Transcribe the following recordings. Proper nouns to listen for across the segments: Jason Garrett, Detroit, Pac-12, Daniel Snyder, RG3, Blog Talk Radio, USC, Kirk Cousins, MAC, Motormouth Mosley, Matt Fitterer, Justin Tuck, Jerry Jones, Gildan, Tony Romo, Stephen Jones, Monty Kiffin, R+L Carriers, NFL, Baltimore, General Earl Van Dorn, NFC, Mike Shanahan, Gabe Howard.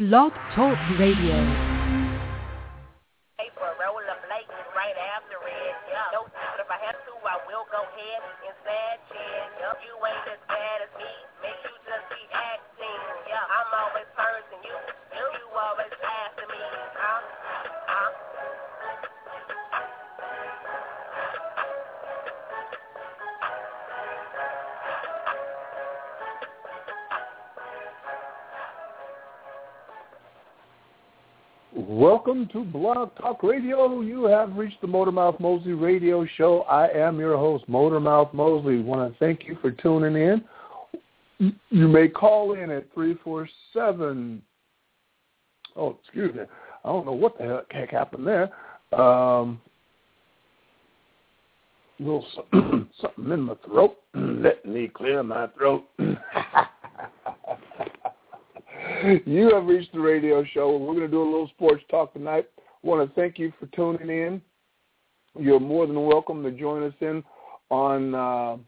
Blog Talk Radio. Welcome to Blog Talk Radio. You have reached the Motormouth Mosley Radio Show. I am your host, Motormouth Mosley. I want to thank you for tuning in. You may call in at 347. Oh, excuse me. I don't know what the heck happened there. Little something in my throat. Let me clear my throat. You have reached the radio show. We're going to do a little sports talk tonight. I want to thank you for tuning in. You're more than welcome to join us in on our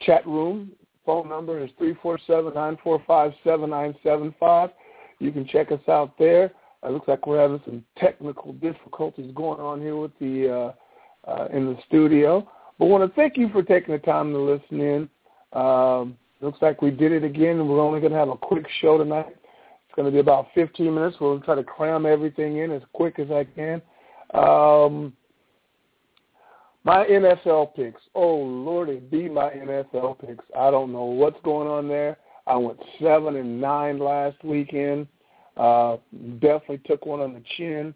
chat room. Phone number is 347-945-7975. You can check us out there. It looks like we're having some technical difficulties going on here with the in the studio. But I want to thank you for taking the time to listen in. Looks like we did it again. We're only going to have a quick show tonight. It's going to be about 15 minutes. We'll try to cram everything in as quick as I can. My NFL picks. Oh, Lordy, be my NFL picks. I don't know what's going on there. I went 7-9 last weekend. Definitely took one on the chin.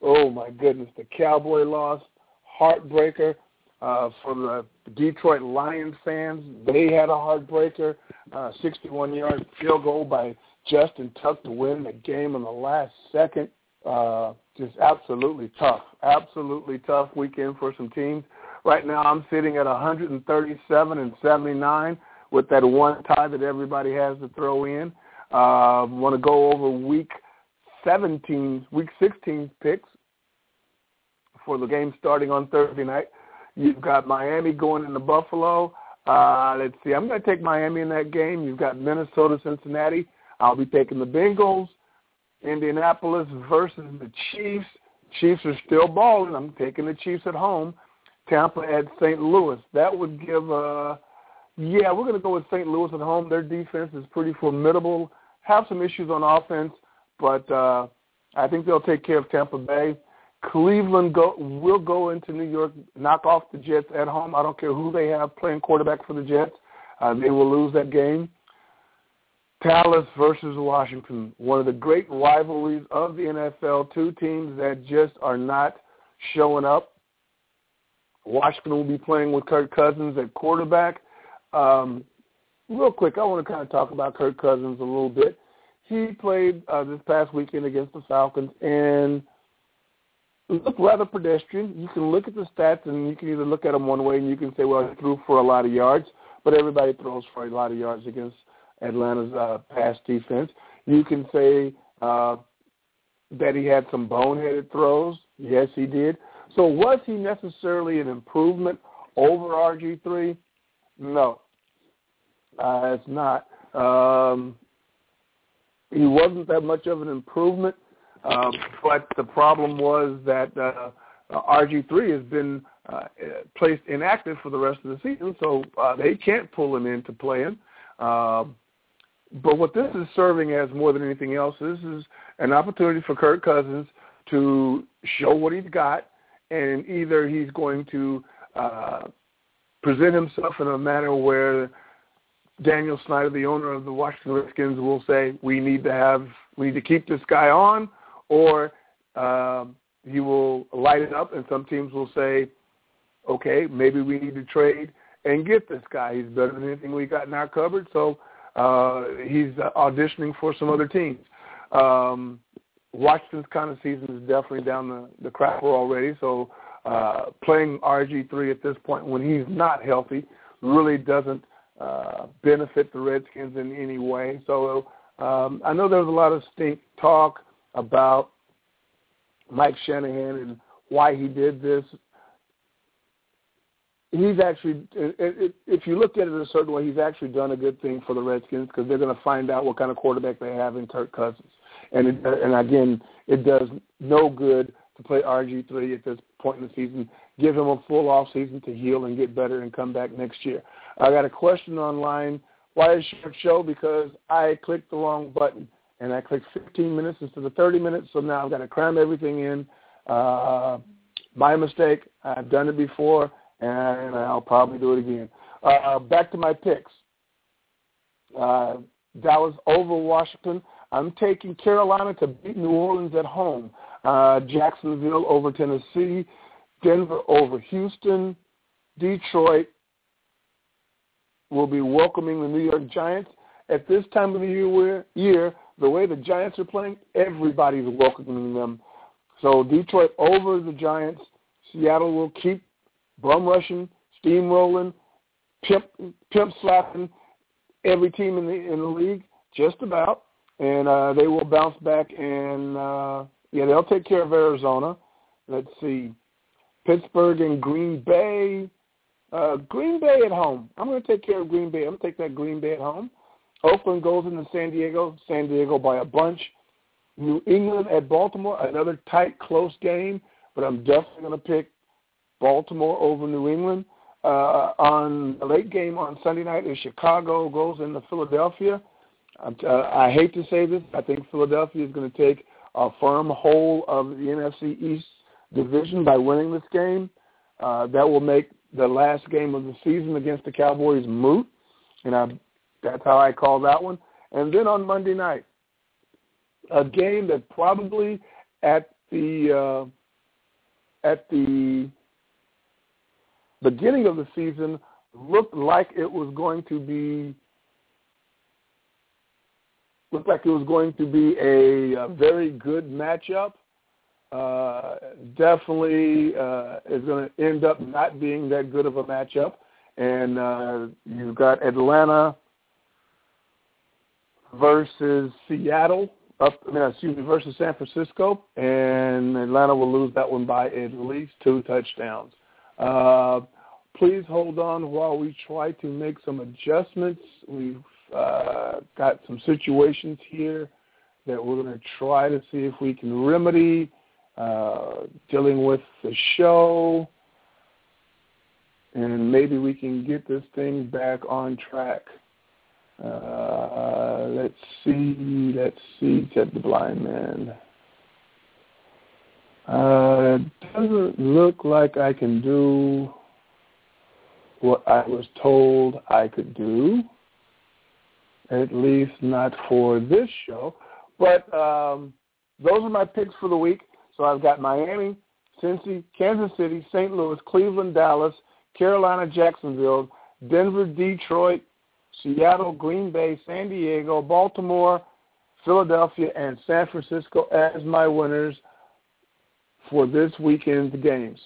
Oh, my goodness. The Cowboy loss. Heartbreaker. For the Detroit Lions fans, they had a heartbreaker, 61-yard field goal by Justin Tuck to win the game in the last second. Just absolutely tough weekend for some teams. Right now I'm sitting at 137-79 with that one tie that everybody has to throw in. Want to go over week 16 picks for the game starting on Thursday night. You've got Miami going into Buffalo. Let's see. I'm going to take Miami in that game. You've got Minnesota, Cincinnati. I'll be taking the Bengals. Indianapolis versus the Chiefs. Chiefs are still balling. I'm taking the Chiefs at home. Tampa at St. Louis. That would give we're going to go with St. Louis at home. Their defense is pretty formidable. Have some issues on offense, but I think they'll take care of Tampa Bay. Cleveland will go into New York, knock off the Jets at home. I don't care who they have playing quarterback for the Jets. They will lose that game. Dallas versus Washington, one of the great rivalries of the NFL, two teams that just are not showing up. Washington will be playing with Kirk Cousins at quarterback. Real quick, I want to kind of talk about Kirk Cousins a little bit. He played this past weekend against the Falcons, and looked rather pedestrian. You can look at the stats, and you can either look at them one way, and you can say, well, he threw for a lot of yards, but everybody throws for a lot of yards against Atlanta's pass defense. You can say that he had some boneheaded throws. Yes, he did. So was he necessarily an improvement over RG3? No, it's not. He wasn't that much of an improvement. But the problem was that RG3 has been placed inactive for the rest of the season, so they can't pull him in to play him. But what this is serving as more than anything else, this is an opportunity for Kirk Cousins to show what he's got, and either he's going to present himself in a manner where Daniel Snyder, the owner of the Washington Redskins, will say, we need to keep this guy on, or he will light it up, and some teams will say, okay, maybe we need to trade and get this guy. He's better than anything we got in our cupboard, so he's auditioning for some other teams. Washington's kind of season is definitely down the crapper already, so playing RG3 at this point when he's not healthy really doesn't benefit the Redskins in any way. So I know there was a lot of stink talk about Mike Shanahan and why he did this. he's actually, if you look at it a certain way, he's actually done a good thing for the Redskins because they're going to find out what kind of quarterback they have in Kirk Cousins. And again, it does no good to play RG3 at this point in the season. Give him a full off season to heal and get better and come back next year. I got a question online. Why is short show? Because I clicked the wrong button, and I clicked 15 minutes instead of 30 minutes, so now I've got to cram everything in. My mistake. I've done it before, and I'll probably do it again. Back to my picks. Dallas over Washington. I'm taking Carolina to beat New Orleans at home. Jacksonville over Tennessee. Denver over Houston. Detroit will be welcoming the New York Giants. At this time of the year, the way the Giants are playing, everybody's welcoming them. So Detroit over the Giants. Seattle will keep bum rushing, steamrolling, pimp slapping every team in the league, just about. And they will bounce back, and they'll take care of Arizona. Let's see, Pittsburgh and Green Bay. Green Bay at home. I'm going to take care of Green Bay. I'm going to take that Green Bay at home. Oakland goes into San Diego by a bunch. New England at Baltimore, another tight, close game, but I'm definitely going to pick Baltimore over New England. On the late game on Sunday night is Chicago goes into Philadelphia. I hate to say this. I think Philadelphia is going to take a firm hold of the NFC East division by winning this game. That will make the last game of the season against the Cowboys moot, and that's how I call that one. And then on Monday night, a game that probably at the beginning of the season looked like it was going to be a very good matchup. Definitely is going to end up not being that good of a matchup. And you've got Atlanta versus Seattle. Versus San Francisco, and Atlanta will lose that one by at least 2 touchdowns. Please hold on while we try to make some adjustments. We've got some situations here that we're going to try to see if we can remedy, dealing with the show, and maybe we can get this thing back on track. Let's see, said the blind man. Doesn't look like I can do what I was told I could do, at least not for this show. But those are my picks for the week. So I've got Miami, Cincy, Kansas City, St. Louis, Cleveland, Dallas, Carolina, Jacksonville, Denver, Detroit, Seattle, Green Bay, San Diego, Baltimore, Philadelphia, and San Francisco as my winners for this weekend's games.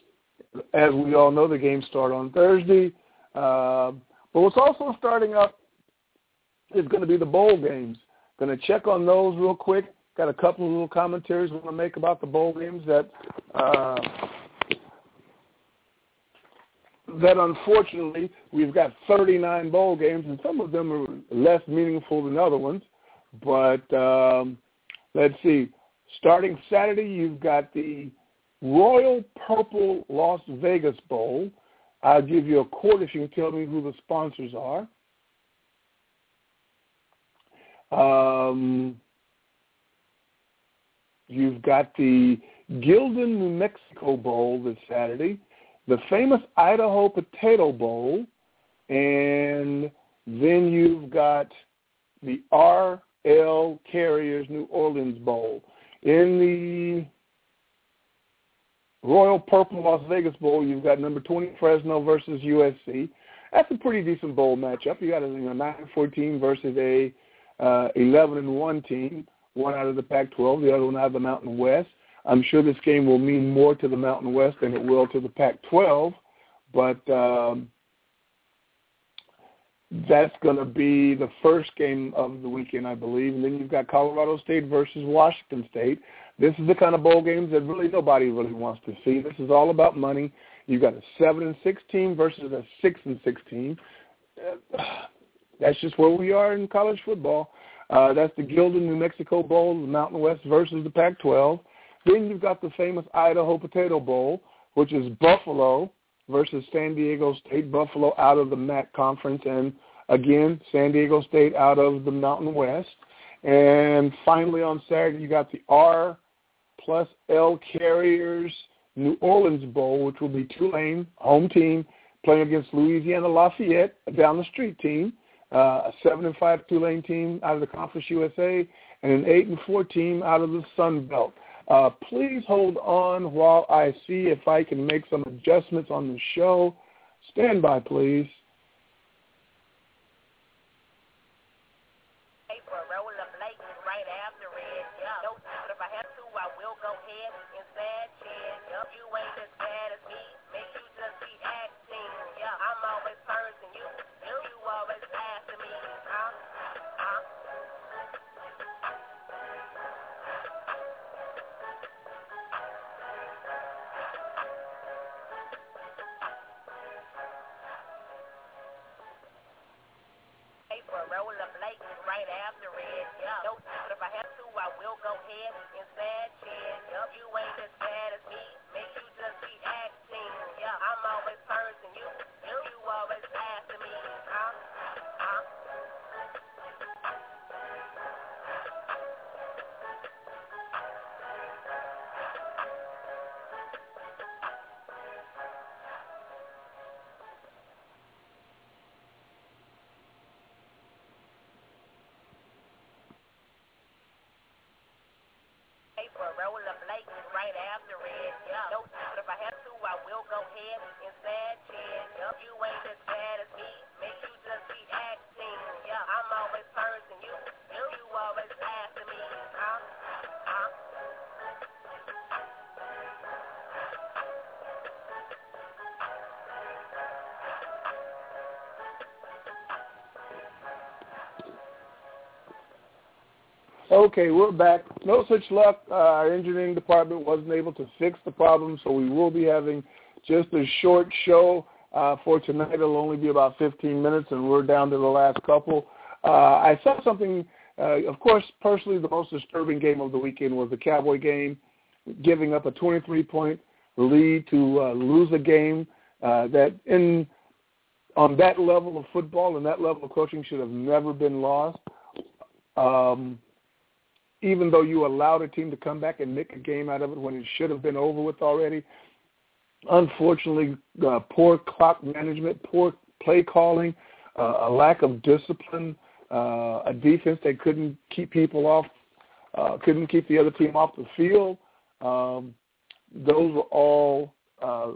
As we all know, the games start on Thursday. But what's also starting up is going to be the bowl games. Going to check on those real quick. Got a couple of little commentaries I want to make about the bowl games that unfortunately we've got 39 bowl games, and some of them are less meaningful than other ones. But let's see. Starting Saturday, you've got the Royal Purple Las Vegas Bowl. I'll give you a quote if you can tell me who the sponsors are. You've got the Gildan, New Mexico Bowl this Saturday, the famous Idaho Potato Bowl, and then you've got the R.L. Carriers New Orleans Bowl. In the Royal Purple Las Vegas Bowl, you've got number 20 Fresno versus USC. That's a pretty decent bowl matchup. You got a 9-14 versus a 11-1 team, one out of the Pac-12, the other one out of the Mountain West. I'm sure this game will mean more to the Mountain West than it will to the Pac-12, but that's going to be the first game of the weekend, I believe. And then you've got Colorado State versus Washington State. This is the kind of bowl games that really nobody really wants to see. This is all about money. You got a 7-6 team versus a 6-6 team. That's just where we are in college football. That's the Gildan New Mexico Bowl, the Mountain West versus the Pac-12. Then you've got the famous Idaho Potato Bowl, which is Buffalo versus San Diego State. Buffalo out of the MAC conference, and again, San Diego State out of the Mountain West. And finally on Saturday, you got the R+L Carriers New Orleans Bowl, which will be Tulane, home team, playing against Louisiana Lafayette, a down-the-street team, a 7-5 Tulane team out of the Conference USA, and an 8-4 team out of the Sun Belt. Please hold on while I see if I can make some adjustments on the show. Stand by, please. Roll up late right after it. Yeah. No, but if I have to, I will go ahead and sad shit. Yeah. You ain't as bad as me. Make you just be acting. Yeah, I'm always cursing you. You always after me. Okay, we're back. No such luck. Our engineering department wasn't able to fix the problem, so we will be having just a short show for tonight. It'll only be about 15 minutes, and we're down to the last couple. I saw something, of course, personally, the most disturbing game of the weekend was the Cowboy game, giving up a 23-point lead to lose a game that on that level of football and that level of coaching should have never been lost. Even though you allowed a team to come back and make a game out of it when it should have been over with already. Unfortunately, poor clock management, poor play calling, a lack of discipline, a defense that couldn't keep people off, couldn't keep the other team off the field. Those were all a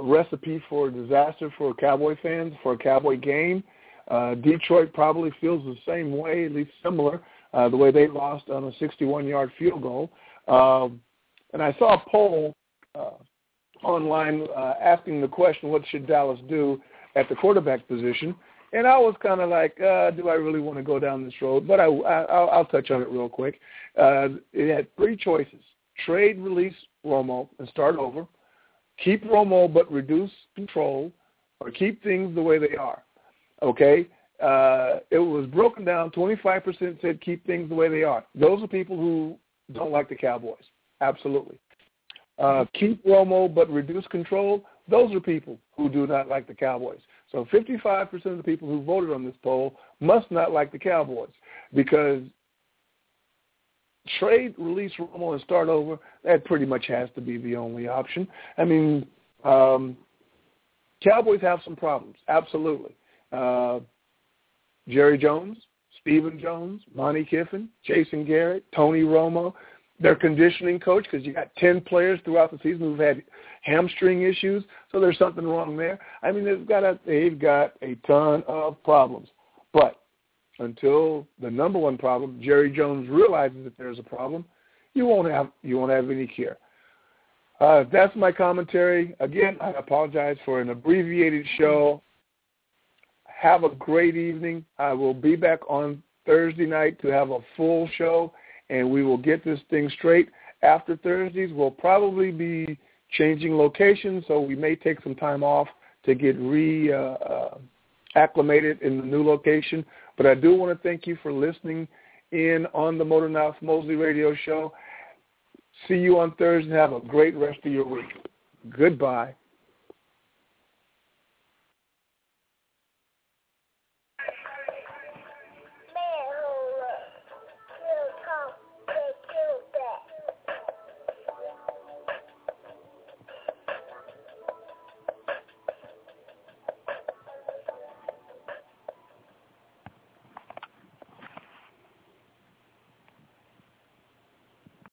recipe for disaster for Cowboy fans, for a Cowboy game. Detroit probably feels the same way, at least similar. The way they lost on a 61-yard field goal. And I saw a poll online asking the question, what should Dallas do at the quarterback position? And I was kind of like, do I really want to go down this road? But I'll touch on it real quick. It had three choices: trade, release Romo, and start over, keep Romo but reduce control, or keep things the way they are, okay? It was broken down. 25% said keep things the way they are. Those are people who don't like the Cowboys, absolutely. Keep Romo but reduce control, those are people who do not like the Cowboys. So 55% of the people who voted on this poll must not like the Cowboys, because trade, release Romo, and start over, that pretty much has to be the only option. I mean, Cowboys have some problems, absolutely. Jerry Jones, Stephen Jones, Monty Kiffin, Jason Garrett, Tony Romo, their conditioning coach, because you got 10 players throughout the season who've had hamstring issues, so there's something wrong there. I mean, they've got a ton of problems. But until the number one problem, Jerry Jones, realizes that there's a problem, you won't have any cure. That's my commentary. Again, I apologize for an abbreviated show. Have a great evening. I will be back on Thursday night to have a full show, and we will get this thing straight. After Thursdays, we'll probably be changing locations, so we may take some time off to get acclimated in the new location. But I do want to thank you for listening in on the Motormouth Mosley Radio Show. See you on Thursday. Have a great rest of your week. Goodbye.